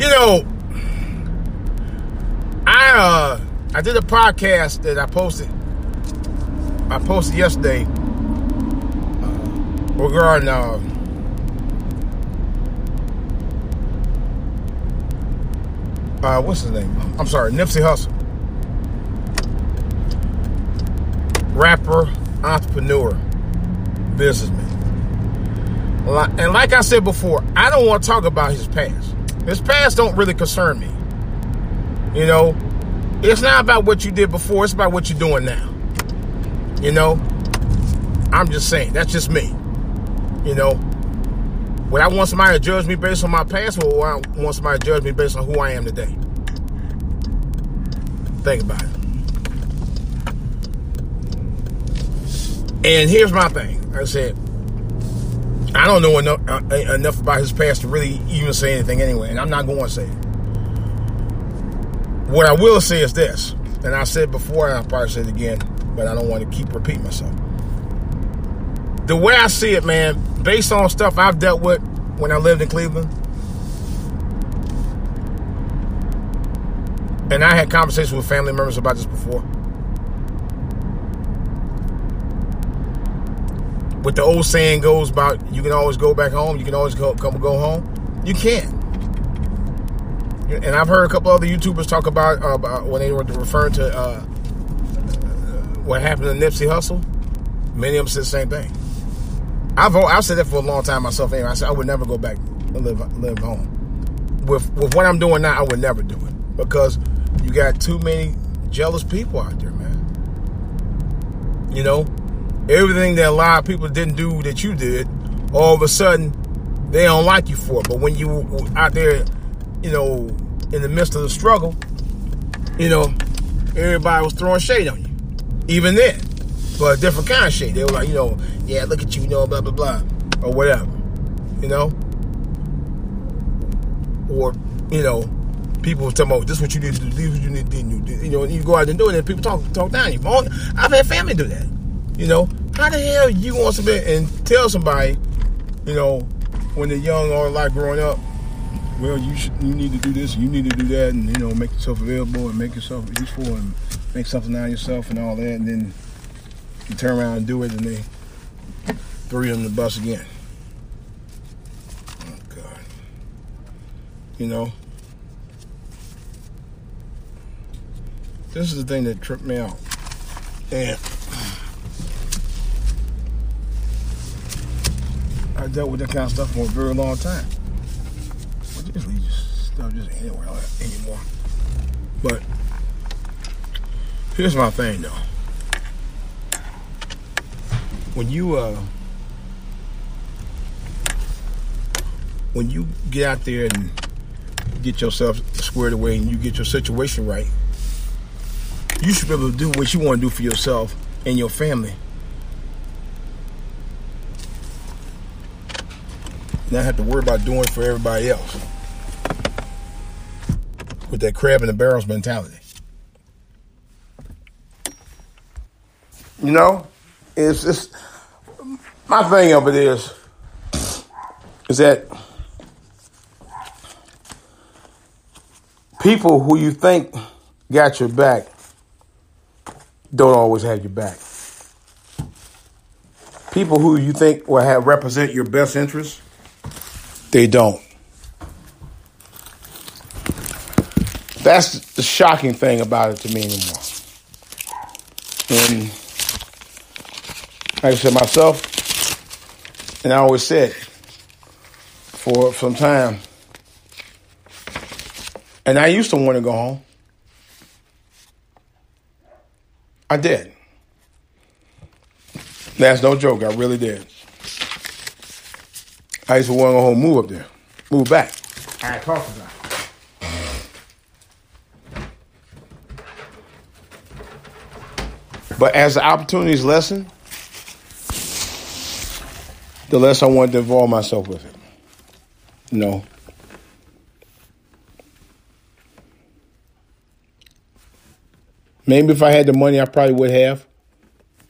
You know, I did a podcast that I posted yesterday regarding what's his name? I'm sorry, Nipsey Hussle, rapper, entrepreneur, businessman. And like I said before, I don't want to talk about his past. His past don't really concern me. You know, it's not about what you did before. It's about what you're doing now. You know, I'm just saying. That's just me. You know, would I want somebody to judge me based on my past, or would I want somebody to judge me based on who I am today? Think about it. And here's my thing. Like I said, I don't know enough about his past to really even say anything anyway, and I'm not going to say it. What I will say is this, and I said before, and I'll probably say it again, but I don't want to keep repeating myself. The way I see it, man, based on stuff I've dealt with when I lived in Cleveland, and I had conversations with family members about this before, what the old saying goes about, you can always go back home, you can always go home. You can. And I've heard a couple other YouTubers talk about when they were referring to what happened to Nipsey Hussle. Many of them said the same thing. I've said that for a long time myself anyway. I said I would never go back and live home. With what I'm doing now, I would never do it. Because you got too many jealous people out there, man. You know? Everything that a lot of people didn't do that you did, all of a sudden, they don't like you for it. But when you out there, you know, in the midst of the struggle, you know, everybody was throwing shade on you. Even then. But a different kind of shade. They were like, you know, yeah, look at you, blah, blah, blah. Or whatever. You know? Or, you know, people were talking about, this is what you did, this is what you didn't do. You know, and you go out and do it, and people talk down you. I've had family do that. You know, how the hell you want to be and tell somebody, you know, when they're young or like growing up, well, you need to do this, you need to do that, and, you know, make yourself available and make yourself useful and make something out of yourself and all that, and then you turn around and do it, and they throw you on the bus again. Oh, God. You know, this is the thing that tripped me out. And I dealt with that kind of stuff for a very long time. I just leave stuff just anywhere anymore. But here's my thing, though. When you get out there and get yourself squared away and you get your situation right, you should be able to do what you want to do for yourself and your family. Not have to worry about doing it for everybody else with that crab in the barrels mentality. You know, it's just my thing of it is that people who you think got your back don't always have your back. People who you think will represent your best interests, they don't. That's the shocking thing about it to me anymore. And like I said myself, and I always said for some time, and I used to want to go home. I did. That's no joke. I really did. I used to want to go home, move up there, move back. I had talked about it. But as the opportunities lessen, the less I wanted to involve myself with it. You know? Maybe if I had the money, I probably would have.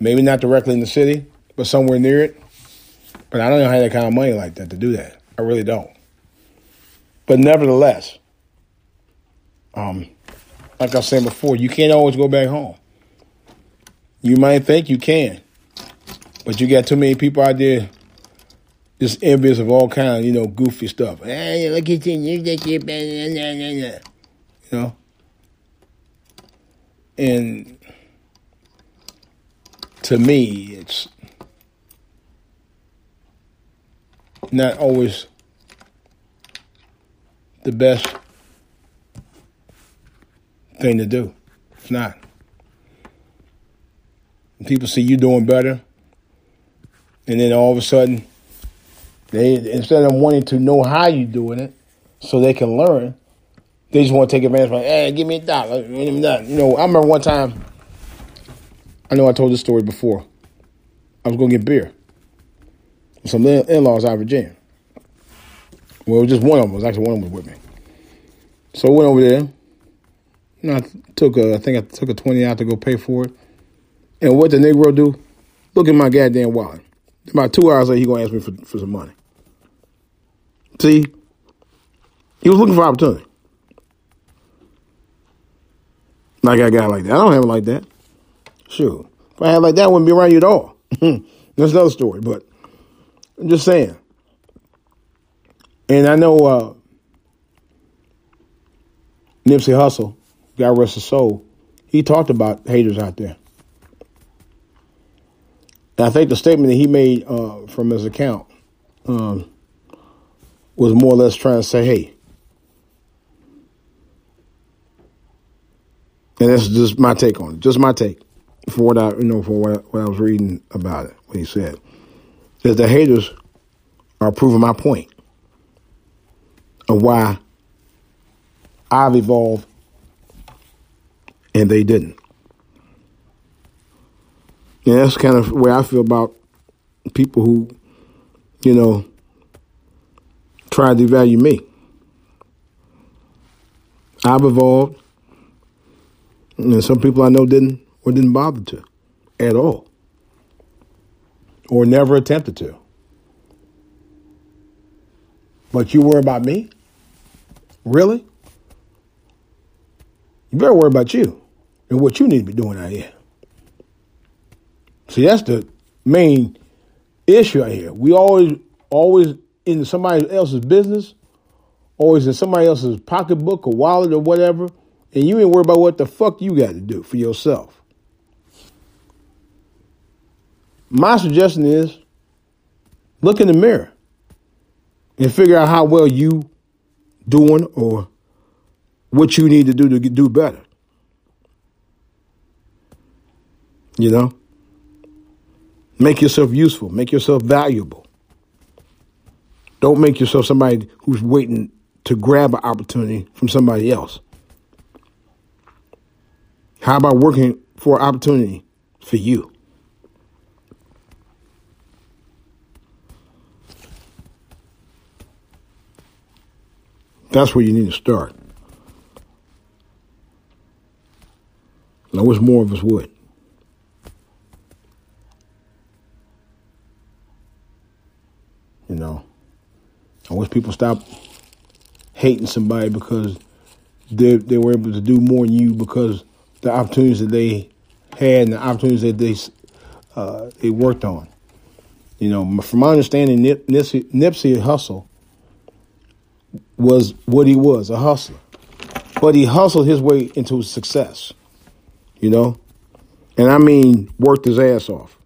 Maybe not directly in the city, but somewhere near it. But I don't know how that kind of money like that to do that. I really don't. But nevertheless, Like I said before, you can't always go back home. You might think you can, but you got too many people out there just envious of all kind of, goofy stuff. And to me, it's not always the best thing to do. It's not. And people see you doing better, and then all of a sudden, they, instead of wanting to know how you're doing it so they can learn, they just want to take advantage of it. Hey, give me $1. I remember one time, I know I told this story before. I was going to get beer. Some in-laws out of Virginia. Well, it was just one of them. It was actually one of them was with me. So I went over there. And I took a $20 out to go pay for it. And what the Negro do? Look at my goddamn wallet. About 2 hours later, he going to ask me for some money. See? He was looking for opportunity. Like I got like that. I don't have it like that. Sure. If I had it like that, I wouldn't be around you at all. That's another story, but I'm just saying. And I know Nipsey Hussle, God rest his soul, he talked about haters out there. And I think the statement that he made from his account was more or less trying to say, hey, and that's just my take on it. Just my take for what I what I was reading about it. What he said that the haters are proving my point of why I've evolved and they didn't. And that's kind of where I feel about people who, try to devalue me. I've evolved. And some people I know didn't or didn't bother to at all or never attempted to. But you worry about me? Really? You better worry about you and what you need to be doing out here. See, that's the main issue out here. We always in somebody else's business, always in somebody else's pocketbook or wallet or whatever. And you ain't worried about what the fuck you got to do for yourself. My suggestion is look in the mirror and figure out how well you doing or what you need to do better. Make yourself useful. Make yourself valuable. Don't make yourself somebody who's waiting to grab an opportunity from somebody else. How about working for an opportunity for you? That's where you need to start. And I wish more of us would. I wish people stop hating somebody because they were able to do more than you because the opportunities that they had and the opportunities that they worked on. From my understanding, Nipsey Hussle was what he was, a hustler. But he hustled his way into success, And I mean worked his ass off,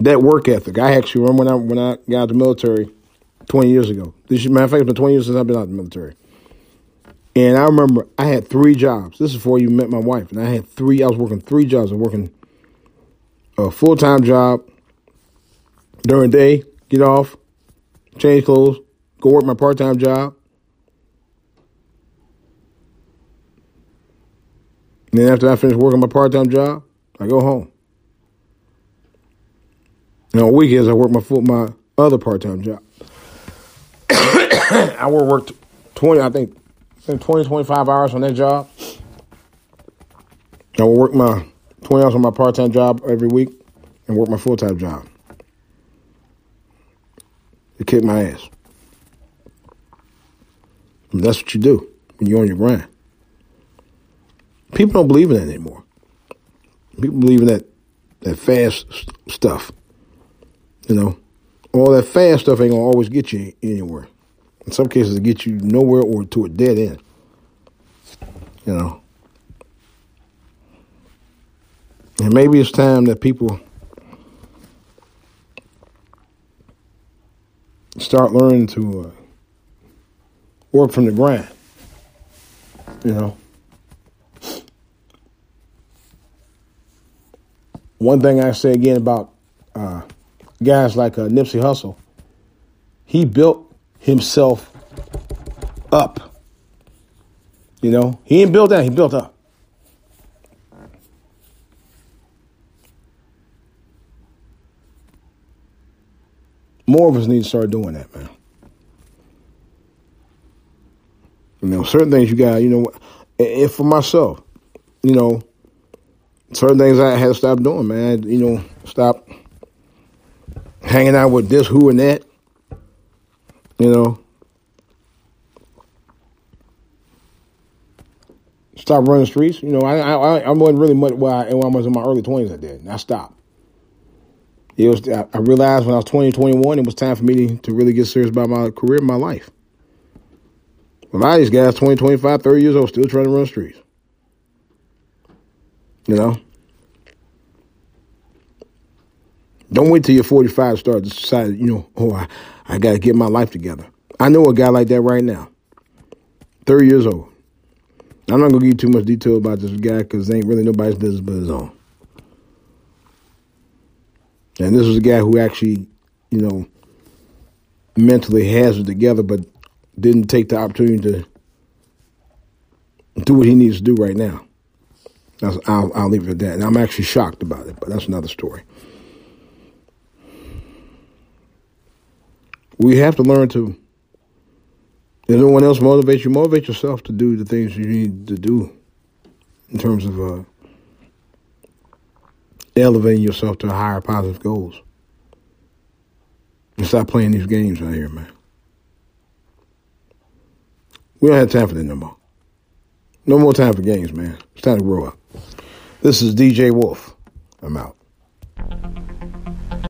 That work ethic. I actually remember when I got out of the military 20 years ago. As a matter of fact, it's been 20 years since I've been out of the military. And I remember I had 3 jobs. This is before you met my wife. And I was working 3 jobs. I was working a full-time job during the day, get off, change clothes, go work my part-time job. And then after I finish working my part-time job, I go home. And on weekends, I work my other part-time job. I worked 20, 25 hours on that job. I would work my 20 hours on my part-time job every week and work my full-time job. It kicked my ass. And that's what you do when you're on your grind. People don't believe in that anymore. People believe in that fast stuff. You know, all that fast stuff ain't going to always get you anywhere. In some cases, it gets you nowhere or to a dead end. You know. And maybe it's time that people start learning to work from the grind. You know. One thing I say again about guys like Nipsey Hussle, he built himself up. You know, he didn't build down, he built up. More of us need to start doing that, man. You know, certain things you got, you know, and for myself, you know, certain things I had to stop doing, man. You know, stop hanging out with this, who, and that. You know, stop running the streets. You know, I wasn't really much. When I was in my early 20s, I did. And I stopped. I realized when I was 20, 21, it was time for me to really get serious about my career and my life. A lot of these guys, 20, 25, 30 years old, still trying to run the streets. You know? Don't wait till you're 45 to start to decide, you know, oh, I got to get my life together. I know a guy like that right now, 30 years old. I'm not going to give you too much detail about this guy because it ain't really nobody's business but his own. And this is a guy who actually, you know, mentally has it together but didn't take the opportunity to do what he needs to do right now. I'll leave it at that. And I'm actually shocked about it, but that's another story. We have to learn to, if no one else motivates you, motivate yourself to do the things you need to do in terms of elevating yourself to higher positive goals. And stop playing these games out here, man. We don't have time for that no more. No more time for games, man. It's time to grow up. This is DJ Wolf. I'm out.